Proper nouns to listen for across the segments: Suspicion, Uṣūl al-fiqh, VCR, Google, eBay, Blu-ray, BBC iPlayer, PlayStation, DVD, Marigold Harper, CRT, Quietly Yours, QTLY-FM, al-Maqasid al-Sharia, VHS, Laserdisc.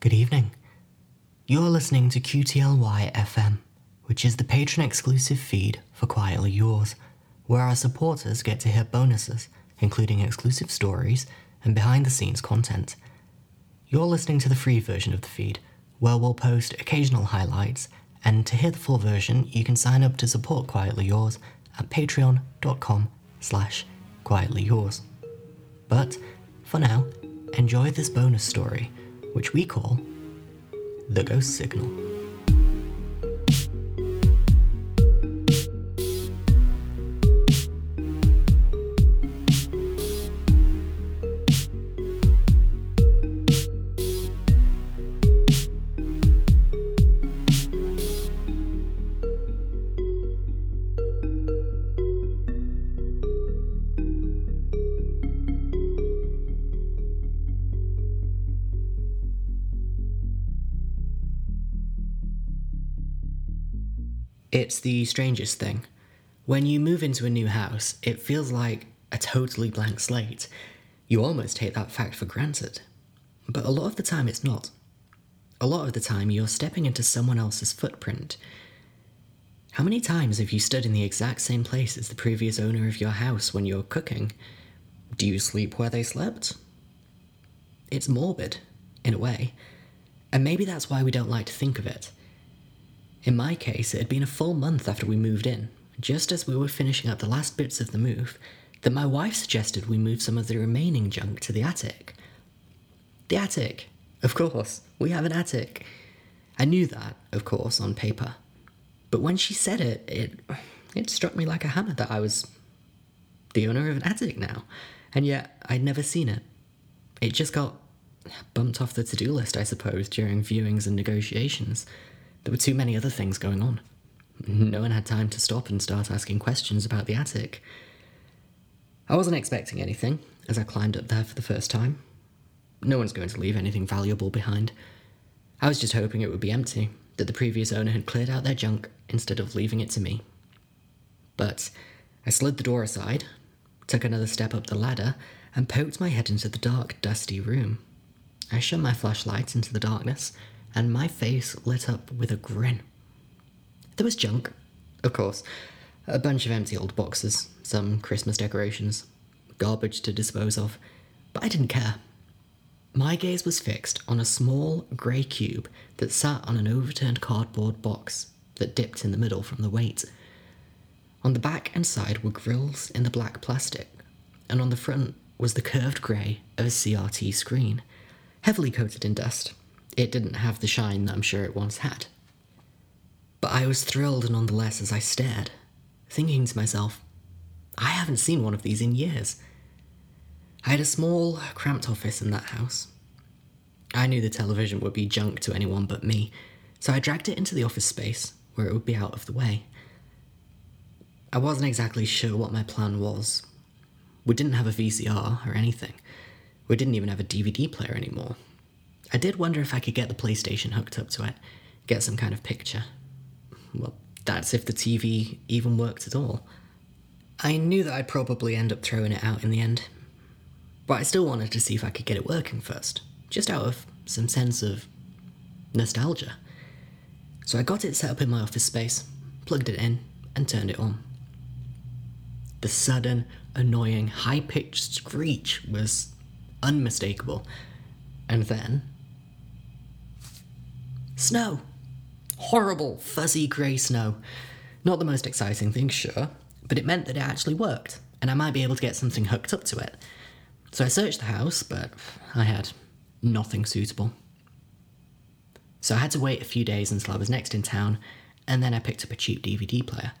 Good evening. You're listening to QTLY-FM, which is the patron-exclusive feed for Quietly Yours, where our supporters get to hear bonuses, including exclusive stories and behind-the-scenes content. You're listening to the free version of the feed, where we'll post occasional highlights, and to hear the full version, you can sign up to support Quietly Yours at patreon.com/quietlyyours. But, for now, enjoy this bonus story, which we call The Ghost Signal. It's the strangest thing. When you move into a new house, it feels like a totally blank slate. You almost take that fact for granted. But a lot of the time it's not. A lot of the time you're stepping into someone else's footprint. How many times have you stood in the exact same place as the previous owner of your house when you're cooking? Do you sleep where they slept? It's morbid, in a way. And maybe that's why we don't like to think of it. In my case, it had been a full month after we moved in, just as we were finishing up the last bits of the move, that my wife suggested we move some of the remaining junk to the attic. The attic! Of course, we have an attic. I knew that, of course, on paper. But when she said it, it struck me like a hammer that I was the owner of an attic now, and yet I'd never seen it. It just got bumped off the to-do list, I suppose, during viewings and negotiations. There were too many other things going on. No one had time to stop and start asking questions about the attic. I wasn't expecting anything as I climbed up there for the first time. No one's going to leave anything valuable behind. I was just hoping it would be empty, that the previous owner had cleared out their junk instead of leaving it to me. But I slid the door aside, took another step up the ladder, and poked my head into the dark, dusty room. I shone my flashlight into the darkness, and my face lit up with a grin. There was junk, of course. A bunch of empty old boxes, some Christmas decorations, garbage to dispose of, but I didn't care. My gaze was fixed on a small, grey cube that sat on an overturned cardboard box that dipped in the middle from the weight. On the back and side were grills in the black plastic, and on the front was the curved grey of a CRT screen, heavily coated in dust. It didn't have the shine that I'm sure it once had. But I was thrilled nonetheless as I stared, thinking to myself, I haven't seen one of these in years. I had a small, cramped office in that house. I knew the television would be junk to anyone but me, so I dragged it into the office space, where it would be out of the way. I wasn't exactly sure what my plan was. We didn't have a VCR or anything. We didn't even have a DVD player anymore. I did wonder if I could get the PlayStation hooked up to it, get some kind of picture. Well, that's if the TV even worked at all. I knew that I'd probably end up throwing it out in the end, but I still wanted to see if I could get it working first, just out of some sense of nostalgia. So I got it set up in my office space, plugged it in, and turned it on. The sudden, annoying, high-pitched screech was unmistakable, and then snow! Horrible, fuzzy grey snow. Not the most exciting thing, sure, but it meant that it actually worked, and I might be able to get something hooked up to it. So I searched the house, but I had nothing suitable. So I had to wait a few days until I was next in town, and then I picked up a cheap DVD player.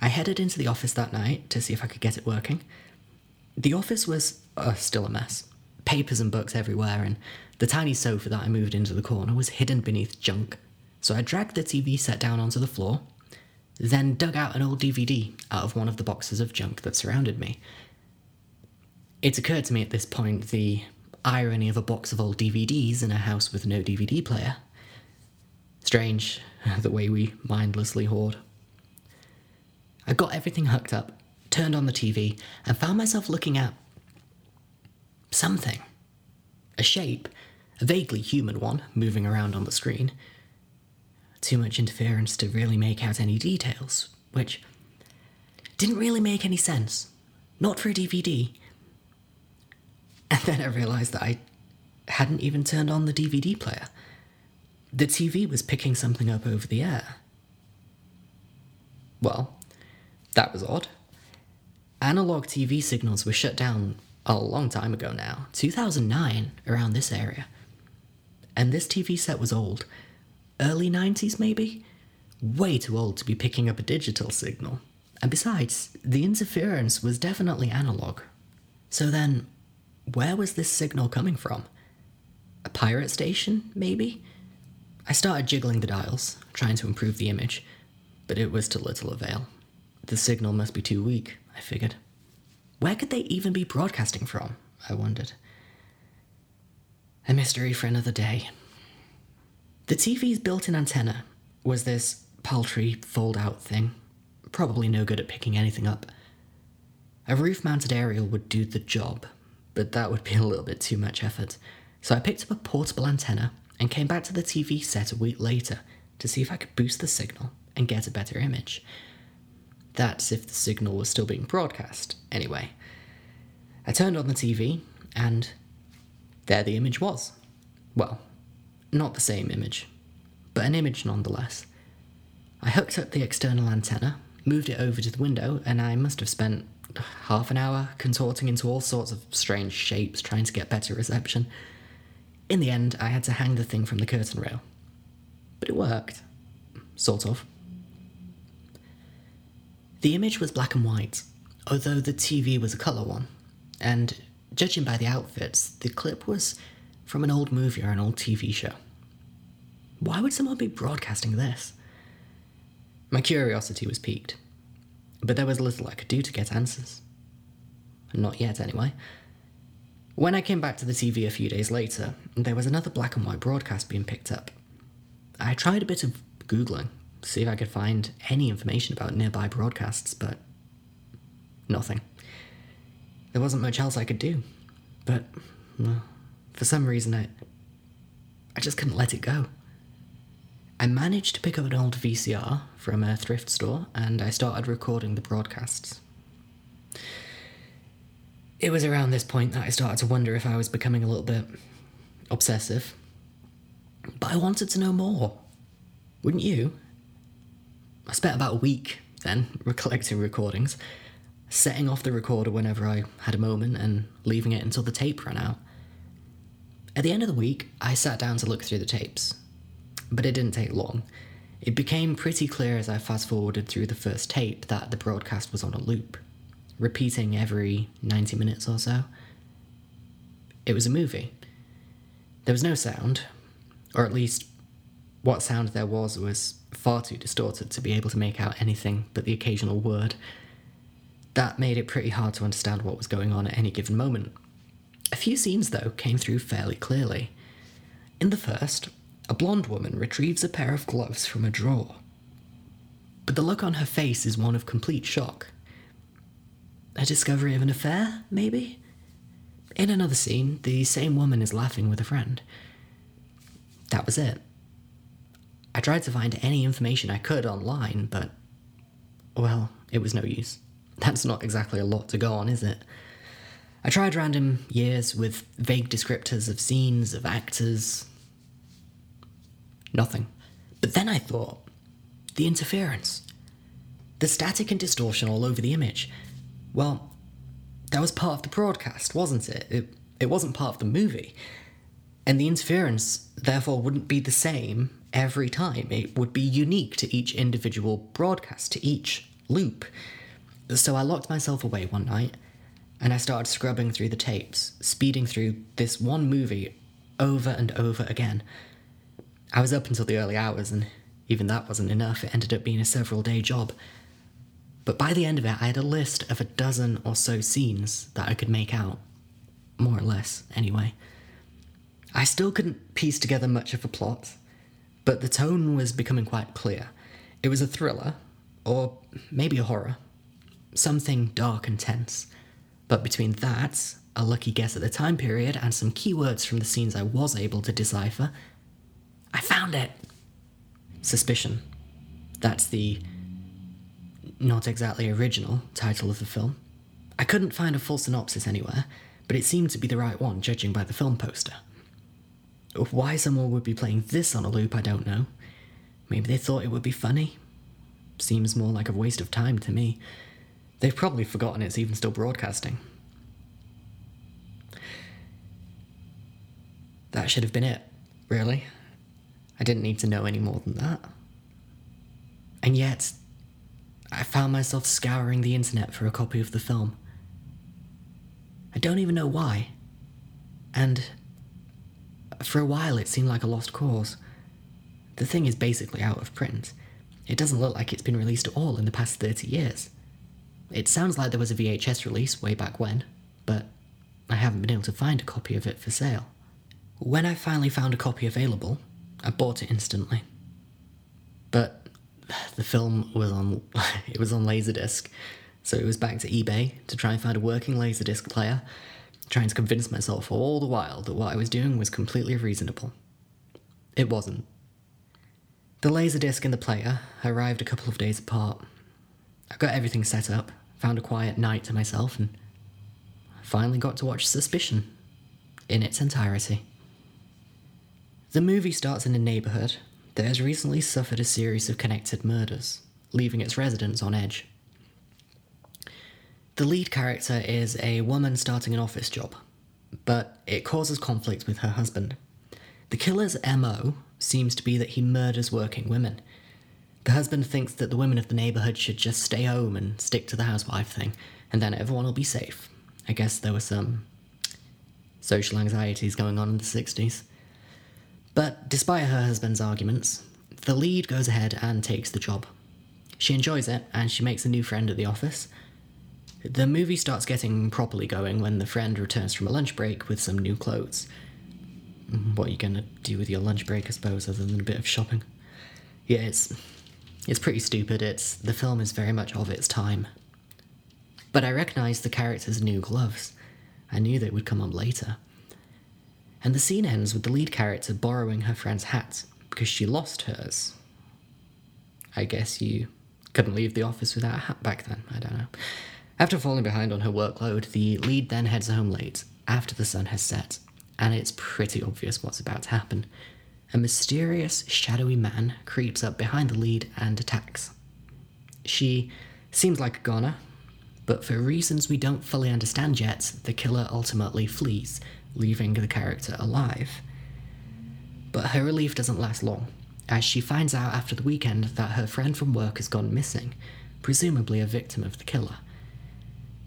I headed into the office that night to see if I could get it working. The office was still a mess. Papers and books everywhere, and the tiny sofa that I moved into the corner was hidden beneath junk. So I dragged the TV set down onto the floor, then dug out an old DVD out of one of the boxes of junk that surrounded me. It occurred to me at this point the irony of a box of old DVDs in a house with no DVD player. Strange, the way we mindlessly hoard. I got everything hooked up, turned on the TV, and found myself looking at something. A shape, a vaguely human one, moving around on the screen. Too much interference to really make out any details, which didn't really make any sense. Not for a DVD. And then I realised that I hadn't even turned on the DVD player. The TV was picking something up over the air. Well, that was odd. Analogue TV signals were shut down a long time ago now, 2009, around this area. And this TV set was old. Early 90s, maybe? Way too old to be picking up a digital signal. And besides, the interference was definitely analogue. So then, where was this signal coming from? A pirate station, maybe? I started jiggling the dials, trying to improve the image, but it was to little avail. The signal must be too weak, I figured. Where could they even be broadcasting from? I wondered. A mystery for another day. The TV's built-in antenna was this paltry fold-out thing, probably no good at picking anything up. A roof-mounted aerial would do the job, but that would be a little bit too much effort, so I picked up a portable antenna and came back to the TV set a week later to see if I could boost the signal and get a better image. That's if the signal was still being broadcast, anyway. I turned on the TV, and there the image was. Well, not the same image, but an image nonetheless. I hooked up the external antenna, moved it over to the window, and I must have spent half an hour contorting into all sorts of strange shapes trying to get better reception. In the end, I had to hang the thing from the curtain rail. But it worked. Sort of. The image was black and white, although the TV was a colour one, and judging by the outfits, the clip was from an old movie or an old TV show. Why would someone be broadcasting this? My curiosity was piqued, but there was little I could do to get answers. Not yet, anyway. When I came back to the TV a few days later, there was another black and white broadcast being picked up. I tried a bit of Googling, see if I could find any information about nearby broadcasts, but nothing. There wasn't much else I could do, but well, for some reason I just couldn't let it go. I managed to pick up an old VCR from a thrift store, and I started recording the broadcasts. It was around this point that I started to wonder if I was becoming a little bit obsessive, but I wanted to know more. Wouldn't you? I spent about a week then collecting recordings, setting off the recorder whenever I had a moment and leaving it until the tape ran out. At the end of the week, I sat down to look through the tapes, but it didn't take long. It became pretty clear as I fast-forwarded through the first tape that the broadcast was on a loop, repeating every 90 minutes or so. It was a movie. There was no sound, or at least what sound there was far too distorted to be able to make out anything but the occasional word. That made it pretty hard to understand what was going on at any given moment. A few scenes, though, came through fairly clearly. In the first, a blonde woman retrieves a pair of gloves from a drawer, but the look on her face is one of complete shock. A discovery of an affair, maybe? In another scene, the same woman is laughing with a friend. That was it. I tried to find any information I could online, but, well, it was no use. That's not exactly a lot to go on, is it? I tried random years with vague descriptors of scenes, of actors. Nothing. But then I thought, the interference. The static and distortion all over the image. Well, that was part of the broadcast, wasn't it? It wasn't part of the movie. And the interference, therefore, wouldn't be the same every time. It would be unique to each individual broadcast, to each loop. So I locked myself away one night, and I started scrubbing through the tapes, speeding through this one movie over and over again. I was up until the early hours, and even that wasn't enough. It ended up being a several-day job. But by the end of it, I had a list of a dozen or so scenes that I could make out. More or less, anyway. I still couldn't piece together much of a plot, but the tone was becoming quite clear. It was a thriller, or maybe a horror. Something dark and tense. But between that, a lucky guess at the time period, and some keywords from the scenes I was able to decipher, I found it! Suspicion. That's the not exactly original title of the film. I couldn't find a full synopsis anywhere, but it seemed to be the right one, judging by the film poster. Why someone would be playing this on a loop, I don't know. Maybe they thought it would be funny. Seems more like a waste of time to me. They've probably forgotten it's even still broadcasting. That should have been it, really. I didn't need to know any more than that. And yet, I found myself scouring the internet for a copy of the film. I don't even know why. And for a while it seemed like a lost cause. The thing is basically out of print. It doesn't look like it's been released at all in the past 30 years. It sounds like there was a VHS release way back when, but I haven't been able to find a copy of it for sale. When I finally found a copy available, I bought it instantly. But the film was on Laserdisc, so it was back to eBay to try and find a working Laserdisc player, trying to convince myself all the while that what I was doing was completely reasonable. It wasn't. The Laserdisc and the player arrived a couple of days apart. I got everything set up, found a quiet night to myself, and finally got to watch Suspicion in its entirety. The movie starts in a neighbourhood that has recently suffered a series of connected murders, leaving its residents on edge. The lead character is a woman starting an office job, but it causes conflict with her husband. The killer's MO seems to be that he murders working women. The husband thinks that the women of the neighbourhood should just stay home and stick to the housewife thing, and then everyone will be safe. I guess there were some social anxieties going on in the 60s. But despite her husband's arguments, the lead goes ahead and takes the job. She enjoys it, and she makes a new friend at the office. The movie starts getting properly going when the friend returns from a lunch break with some new clothes. What are you going to do with your lunch break, I suppose, other than a bit of shopping? Yeah, it's pretty stupid. The film is very much of its time. But I recognised the character's new gloves. I knew they would come up later. And the scene ends with the lead character borrowing her friend's hat, because she lost hers. I guess you couldn't leave the office without a hat back then, I don't know. After falling behind on her workload, the lead then heads home late, after the sun has set, and it's pretty obvious what's about to happen. A mysterious, shadowy man creeps up behind the lead and attacks. She seems like a goner, but for reasons we don't fully understand yet, the killer ultimately flees, leaving the character alive. But her relief doesn't last long, as she finds out after the weekend that her friend from work has gone missing, presumably a victim of the killer.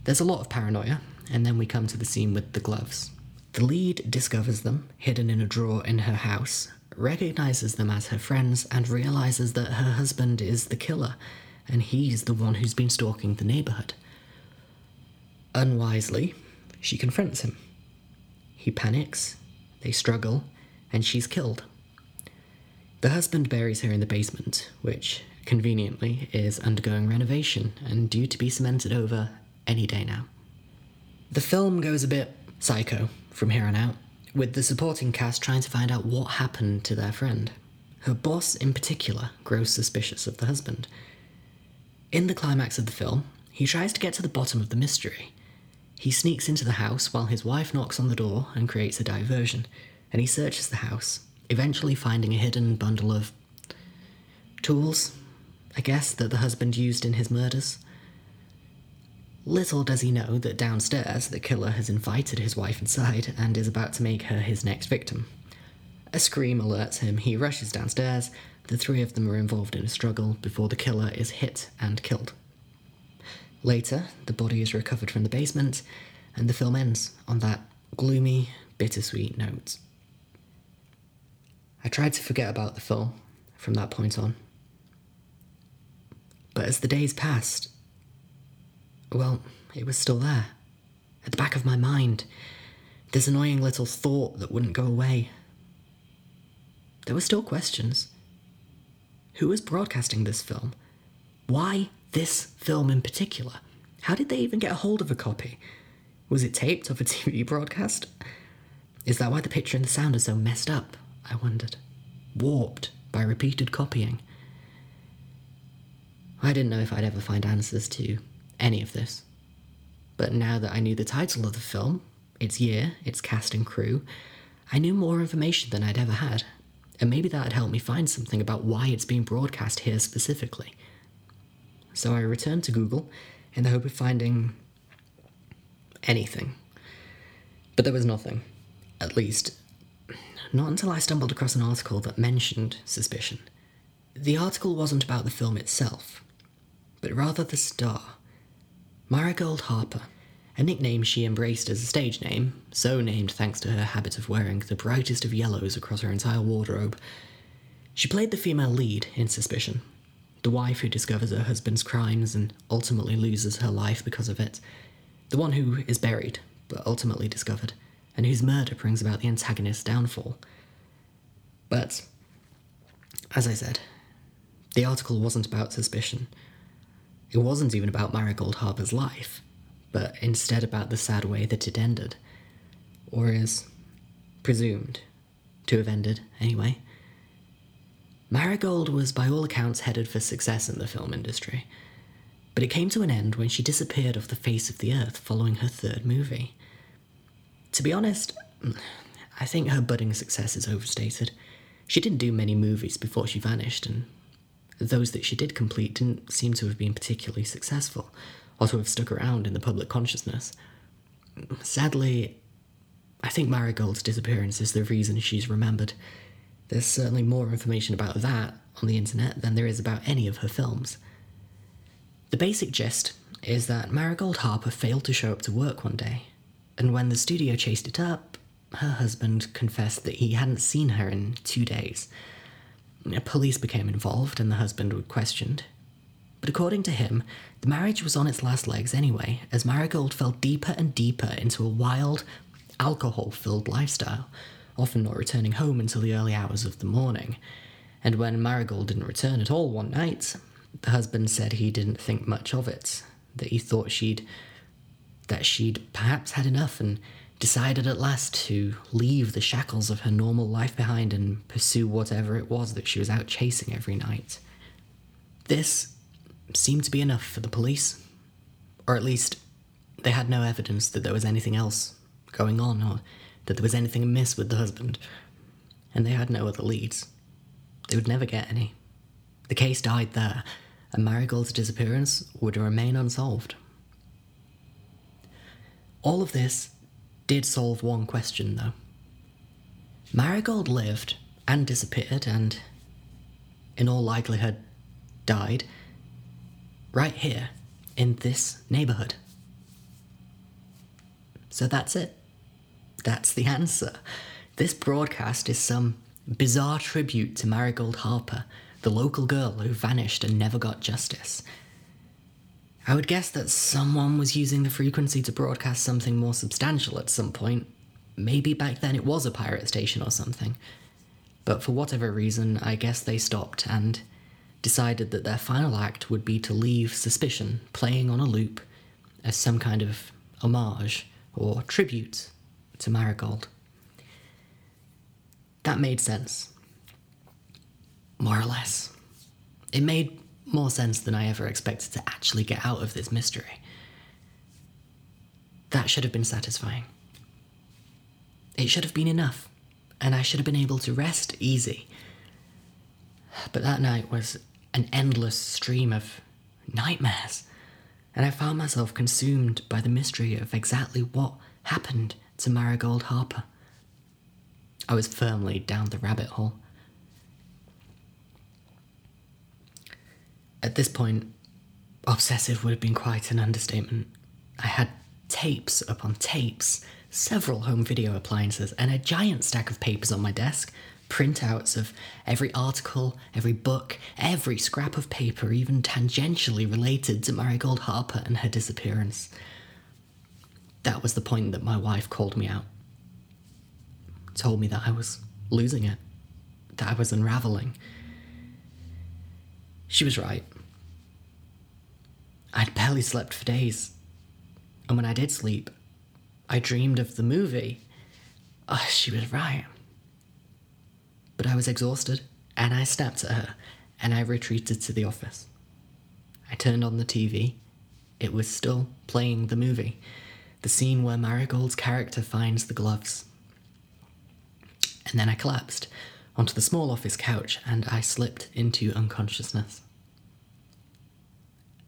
There's a lot of paranoia, and then we come to the scene with the gloves. The lead discovers them, hidden in a drawer in her house, recognises them as her friends, and realises that her husband is the killer, and he's the one who's been stalking the neighbourhood. Unwisely, she confronts him. He panics, they struggle, and she's killed. The husband buries her in the basement, which, conveniently, is undergoing renovation and due to be cemented over any day now. The film goes a bit psycho from here on out, with the supporting cast trying to find out what happened to their friend. Her boss, in particular, grows suspicious of the husband. In the climax of the film, he tries to get to the bottom of the mystery. He sneaks into the house while his wife knocks on the door and creates a diversion, and he searches the house, eventually finding a hidden bundle of tools, I guess, that the husband used in his murders. Little does he know that downstairs, the killer has invited his wife inside and is about to make her his next victim. A scream alerts him, he rushes downstairs, the three of them are involved in a struggle before the killer is hit and killed. Later, the body is recovered from the basement, and the film ends on that gloomy, bittersweet note. I tried to forget about the film from that point on. But as the days passed, well, it was still there, at the back of my mind, this annoying little thought that wouldn't go away. There were still questions. Who was broadcasting this film? Why this film in particular? How did they even get a hold of a copy? Was it taped off a TV broadcast? Is that why the picture and the sound are so messed up? I wondered. Warped by repeated copying. I didn't know if I'd ever find answers to any of this. But now that I knew the title of the film, its year, its cast and crew, I knew more information than I'd ever had. And maybe that would help me find something about why it's being broadcast here specifically. So I returned to Google in the hope of finding anything. But there was nothing. At least, not until I stumbled across an article that mentioned Suspicion. The article wasn't about the film itself, but rather the star, Marigold Harper, a nickname she embraced as a stage name, so named thanks to her habit of wearing the brightest of yellows across her entire wardrobe. She played the female lead in Suspicion, the wife who discovers her husband's crimes and ultimately loses her life because of it, the one who is buried, but ultimately discovered, and whose murder brings about the antagonist's downfall. But, as I said, the article wasn't about Suspicion. It wasn't even about Marigold Harper's life, but instead about the sad way that it ended, or is presumed to have ended anyway. Marigold was by all accounts headed for success in the film industry, but it came to an end when she disappeared off the face of the earth following her third movie. To be honest, I think her budding success is overstated. She didn't do many movies before she vanished, and those that she did complete didn't seem to have been particularly successful, or to have stuck around in the public consciousness. Sadly, I think Marigold's disappearance is the reason she's remembered. There's certainly more information about that on the internet than there is about any of her films. The basic gist is that Marigold Harper failed to show up to work one day, and when the studio chased it up, her husband confessed that he hadn't seen her in 2 days. Police became involved and the husband was questioned. But according to him, the marriage was on its last legs anyway, as Marigold fell deeper and deeper into a wild, alcohol-filled lifestyle, often not returning home until the early hours of the morning. And when Marigold didn't return at all one night, the husband said he didn't think much of it, that he thought she'd perhaps had enough and decided at last to leave the shackles of her normal life behind and pursue whatever it was that she was out chasing every night. This seemed to be enough for the police, or at least they had no evidence that there was anything else going on or that there was anything amiss with the husband, and they had no other leads. They would never get any. The case died there, and Marigold's disappearance would remain unsolved. All of this did solve one question, though. Marigold lived and disappeared and, in all likelihood, died right here in this neighbourhood. So that's it. That's the answer. This broadcast is some bizarre tribute to Marigold Harper, the local girl who vanished and never got justice. I would guess that someone was using the frequency to broadcast something more substantial at some point. Maybe back then it was a pirate station or something. But for whatever reason, I guess they stopped and decided that their final act would be to leave Suspicion playing on a loop as some kind of homage or tribute to Marigold. That made sense. More or less. It made more sense than I ever expected to actually get out of this mystery. That should have been satisfying. It should have been enough, and I should have been able to rest easy. But that night was an endless stream of nightmares, and I found myself consumed by the mystery of exactly what happened to Marigold Harper. I was firmly down the rabbit hole. At this point, obsessive would have been quite an understatement. I had tapes upon tapes, several home video appliances, and a giant stack of papers on my desk, printouts of every article, every book, every scrap of paper even tangentially related to Marigold Harper and her disappearance. That was the point that my wife called me out. Told me that I was losing it, that I was unravelling. She was right. I'd barely slept for days, and when I did sleep, I dreamed of the movie. Oh, she was right. But I was exhausted, and I snapped at her, and I retreated to the office. I turned on the TV. It was still playing the movie, the scene where Marigold's character finds the gloves. And then I collapsed onto the small office couch, and I slipped into unconsciousness.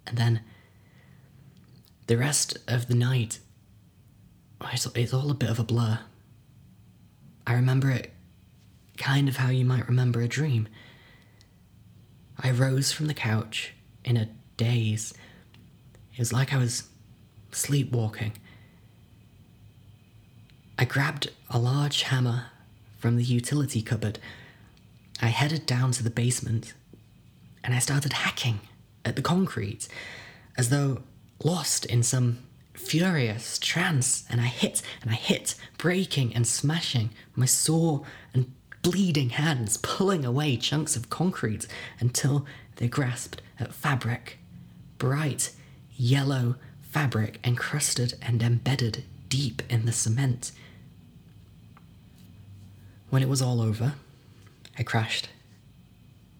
And then the rest of the night, it's all a bit of a blur. I remember it kind of how you might remember a dream. I rose from the couch in a daze. It was like I was sleepwalking. I grabbed a large hammer from the utility cupboard. I headed down to the basement, and I started hacking at the concrete, as though lost in some furious trance, and I hit, breaking and smashing my sore and bleeding hands, pulling away chunks of concrete until they grasped at fabric, bright yellow fabric encrusted and embedded deep in the cement. When it was all over, I crashed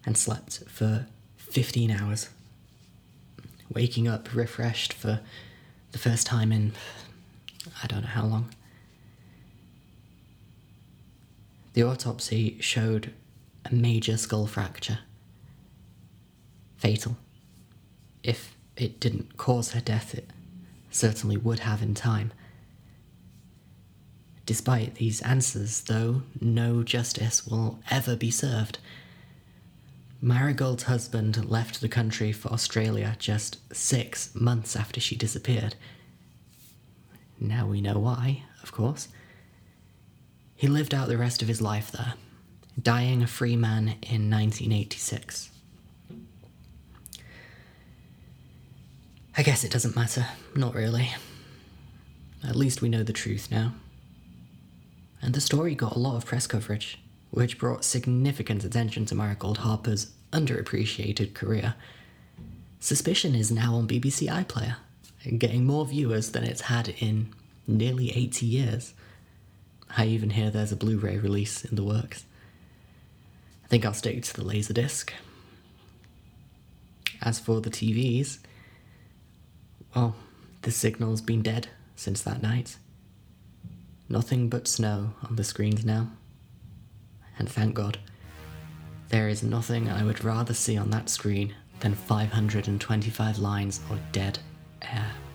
and slept for 15 hours, waking up refreshed for the first time in I don't know how long. The autopsy showed a major skull fracture. Fatal. If it didn't cause her death, it certainly would have in time. Despite these answers, though, no justice will ever be served. Marigold's husband left the country for Australia just 6 months after she disappeared. Now we know why, of course. He lived out the rest of his life there, dying a free man in 1986. I guess it doesn't matter, not really. At least we know the truth now. And the story got a lot of press coverage, which brought significant attention to Marigold Harper's underappreciated career. Suspicion is now on BBC iPlayer, getting more viewers than it's had in nearly 80 years. I even hear there's a Blu-ray release in the works. I think I'll stick to the Laserdisc. As for the TVs, well, the signal's been dead since that night. Nothing but snow on the screens now. And thank God. There is nothing I would rather see on that screen than 525 lines or dead air.